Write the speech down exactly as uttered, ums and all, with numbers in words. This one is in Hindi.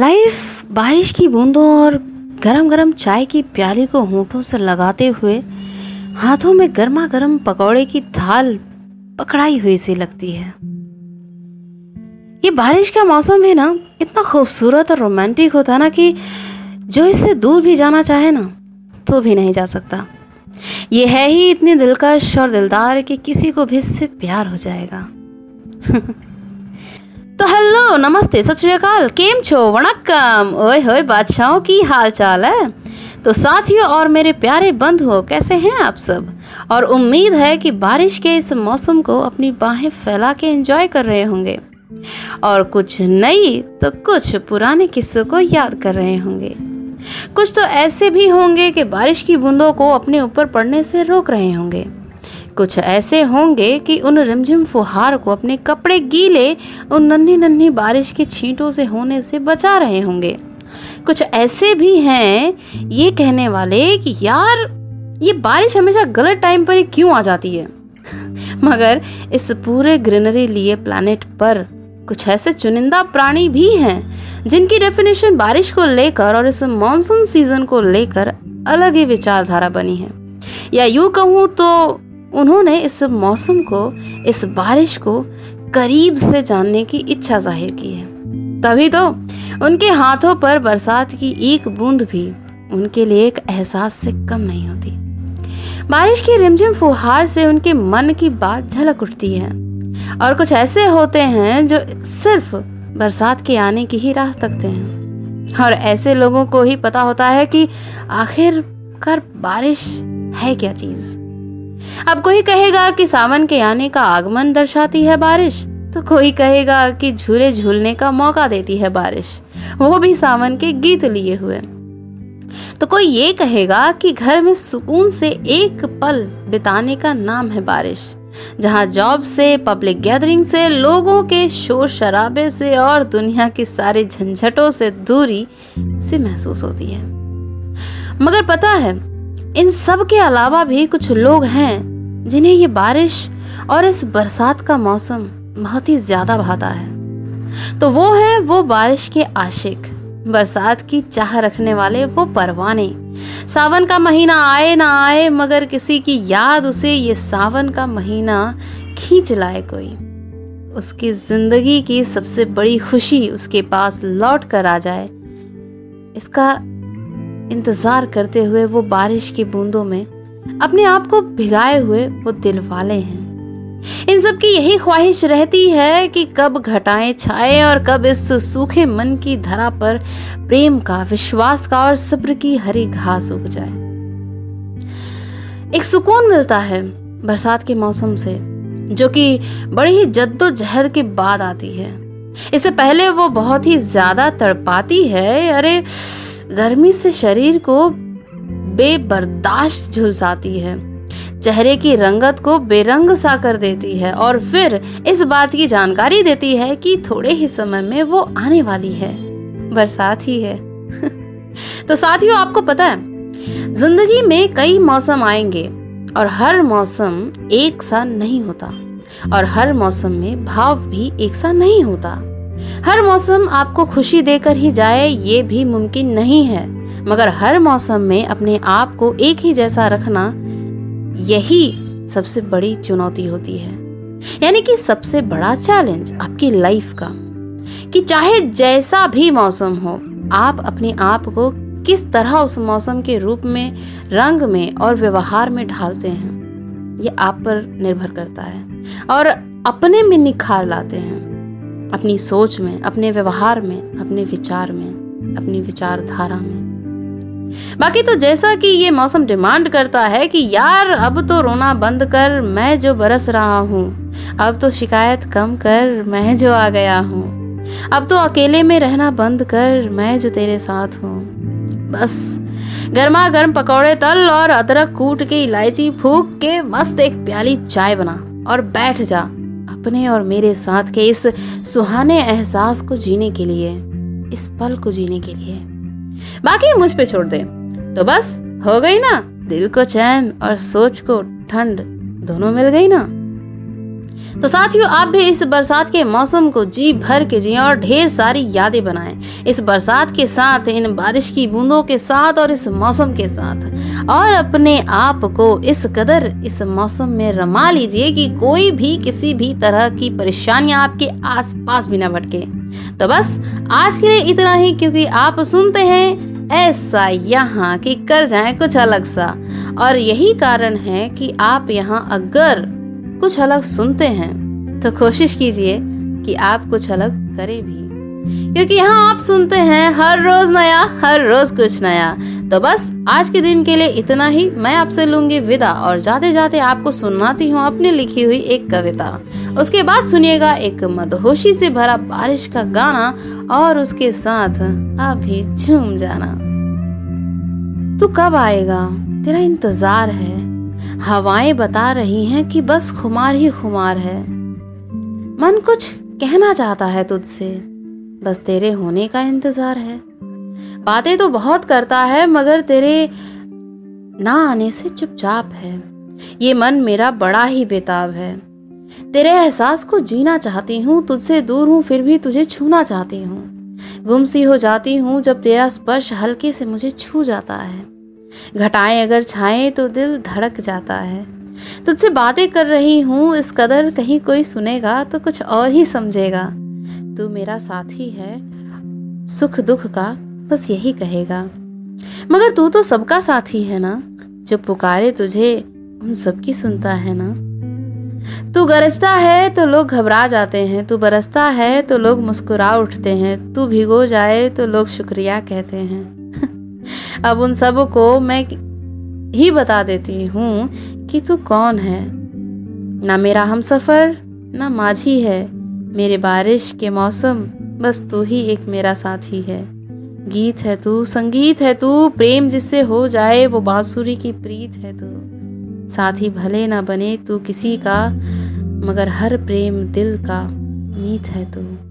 लाइफ बारिश की बूंदों और गरम गरम चाय की प्याली को होंठों से लगाते हुए हाथों में गर्मा गर्म पकौड़े की थाल पकड़ाई हुई सी लगती है। ये बारिश का मौसम है ना, इतना खूबसूरत और रोमांटिक होता ना कि जो इससे दूर भी जाना चाहे ना तो भी नहीं जा सकता। ये है ही इतनी दिलकश और दिलदार कि किसी को भी इससे प्यार हो जाएगा। तो हेलो, नमस्ते, सत श्री अकाल, केम छो, वणक्कम, ओए होए बादशाहों की हाल चाल है। तो साथियों और मेरे प्यारे बंधुओं, कैसे हैं आप सब? और उम्मीद है कि बारिश के इस मौसम को अपनी बाहें फैला के एंजॉय कर रहे होंगे और कुछ नई तो कुछ पुराने किस्सों को याद कर रहे होंगे। कुछ तो ऐसे भी होंगे कि बारिश की बूंदों को अपने ऊपर पड़ने से रोक रहे होंगे, कुछ ऐसे होंगे कि उन रिमझिम फुहार को अपने कपड़े गीले और नन्ही नन्ही बारिश की छींटों से होने से बचा रहे होंगे। कुछ ऐसे भी हैं ये कहने वाले कि यार ये बारिश हमेशा गलत टाइम पर ही क्यों आ जाती है। मगर इस पूरे ग्रीनरी लिए प्लैनेट पर कुछ ऐसे चुनिंदा प्राणी भी हैं जिनकी डेफिनेशन बारिश को लेकर और इस मानसून सीजन को लेकर अलग ही विचारधारा बनी है, या यूँ कहूँ तो उन्होंने इस मौसम को, इस बारिश को करीब से जानने की इच्छा जाहिर की है। तभी तो उनके हाथों पर बरसात की एक बूंद भी उनके लिए एक एहसास से कम नहीं होती। बारिश की रिमझिम फुहार से उनके मन की बात झलक उठती है। और कुछ ऐसे होते हैं जो सिर्फ बरसात के आने की ही राह तकते हैं, और ऐसे लोगों को ही पता होता है कि आखिरकार बारिश है क्या चीज़। अब कोई कहेगा कि सावन के आने का आगमन दर्शाती है बारिश, तो कोई कहेगा कि झूले झूलने का मौका देती है बारिश, वो भी सावन के गीत लिए हुए। तो कोई ये कहेगा कि घर में सुकून से एक पल बिताने का नाम है बारिश, जहाँ जॉब से, पब्लिक गैदरिंग से, लोगों के शोर शराबे से और दुनिया की सारी झंझटों से दूरी से महसूस होती है। मगर पता है, इन सब के अलावा भी कुछ लोग हैं जिन्हें ये बारिश और इस बरसात का मौसम बहुत ही ज्यादा भाता है। तो वो है वो बारिश के आशिक, बरसात की चाह रखने वाले, वो परवाने। सावन का महीना आए ना आए मगर किसी की याद उसे ये सावन का महीना खींच लाए। कोई उसकी जिंदगी की सबसे बड़ी खुशी उसके पास लौट कर आ जाए, इसका इंतज़ार करते हुए वो बारिश की बूंदों में अपने आप को भिगाए हुए वो दिल वाले हैं। इन सब की यही ख्वाहिश रहती है कि कब घटाएं छाएं और कब इस सूखे मन की धरा पर प्रेम का, विश्वास का और सब्र की हरी घास उग जाए। एक सुकून मिलता है बरसात के मौसम से, जो कि बड़ी ही जद्दोजहद के बाद आती है। इससे पहले वो बहुत ही ज्यादा तड़पाती है, अरे गर्मी से शरीर को बेबर्दाश्त झुलसाती है, चेहरे की रंगत को बेरंग सा कर देती है और फिर इस बात की जानकारी देती है कि थोड़े ही समय में वो आने वाली है, बरसात ही है। तो साथियों, आपको पता है जिंदगी में कई मौसम आएंगे और हर मौसम एक सा नहीं होता, और हर मौसम में भाव भी एक सा नहीं होता। हर मौसम आपको खुशी देकर ही जाए ये भी मुमकिन नहीं है, मगर हर मौसम में अपने आप को एक ही जैसा रखना यही सबसे बड़ी चुनौती होती है, यानी कि सबसे बड़ा चैलेंज आपकी लाइफ का, कि चाहे जैसा भी मौसम हो आप अपने आप को किस तरह उस मौसम के रूप में, रंग में और व्यवहार में ढालते हैं, ये आप पर निर्भर करता है। और अपने में निखार लाते हैं, अपनी सोच में, अपने व्यवहार में, अपने विचार में, अपनी विचारधारा में। बाकी तो जैसा कि ये मौसम डिमांड करता है कि यार अब तो रोना बंद कर, मैं जो बरस रहा हूँ, अब तो शिकायत कम कर, मैं जो आ गया हूँ, अब तो अकेले में रहना बंद कर, मैं जो तेरे साथ हूँ। बस गर्मा गर्म पकौड़े तल और अदरक कूट के, इलायची फूंक के, मस्त एक प्याली चाय बना और बैठ जा अपने और मेरे साथ के इस सुहाने एहसास को जीने के लिए, इस पल को जीने के लिए, बाकी मुझ पे छोड़ दे। तो बस हो गई ना दिल को चैन और सोच को ठंड, दोनों मिल गई ना। तो साथियों आप भी इस बरसात के मौसम को जी भर के जिएं और ढेर सारी यादें बनाएं, इस बरसात के साथ, इन बारिश की बूंदों के साथ और इस मौसम के साथ, और अपने आप को इस कदर इस मौसम में रमा लीजिए कि कोई भी किसी भी तरह की परेशानियां आपके आसपास भी ना भटके। तो बस आज के लिए इतना ही, क्योंकि आप सुनते हैं ऐसा यहाँ कि कर जाए कुछ अलग सा, और यही कारण है कि आप यहाँ अगर कुछ अलग सुनते हैं तो कोशिश कीजिए कि आप कुछ अलग करें भी, क्योंकि यहाँ आप सुनते हैं हर रोज नया, हर रोज कुछ नया। तो बस आज के दिन के लिए इतना ही, मैं आपसे लूंगी विदा और जाते जाते आपको सुनाती हूँ अपनी लिखी हुई एक कविता। उसके बाद सुनिएगा एक मदहोशी से भरा बारिश का गाना और उसके साथ आप भी झूम जाना। तू कब आएगा, तेरा इंतजार है, हवाएं बता रही हैं कि बस खुमार ही खुमार है, मन कुछ कहना चाहता है तुझसे, बस तेरे होने का इंतजार है। बातें तो बहुत करता है मगर तेरे ना आने से चुपचाप है, ये मन मेरा बड़ा ही बेताब है, तेरे एहसास को जीना चाहती हूँ, तुझसे दूर हूँ फिर भी तुझे छूना चाहती हूँ, गुम सी हो जाती हूँ जब तेरा स्पर्श हल्के से मुझे छू जाता है, घटाएं अगर छाएं तो दिल धड़क जाता है, तुझसे बातें कर रही हूँ इस कदर कहीं कोई सुनेगा तो कुछ और ही समझेगा, तू मेरा साथी है सुख दुख का बस यही कहेगा, मगर तू तो सबका साथी है ना, जो पुकारे तुझे उन सबकी सुनता है ना। तू गरजता है तो लोग घबरा जाते हैं, तू बरसता है तो लोग मुस्कुरा उठते हैं, तू भिगो जाए तो लोग शुक्रिया कहते हैं। अब उन सब को मैं ही बता देती हूँ कि तू कौन है, ना मेरा हमसफर ना माझी है, मेरे बारिश के मौसम बस तू ही एक मेरा साथी है, गीत है तू संगीत है तू, प्रेम जिससे हो जाए वो बांसुरी की प्रीत है तू, साथी भले ना बने तू किसी का मगर हर प्रेम दिल का नीत है तू।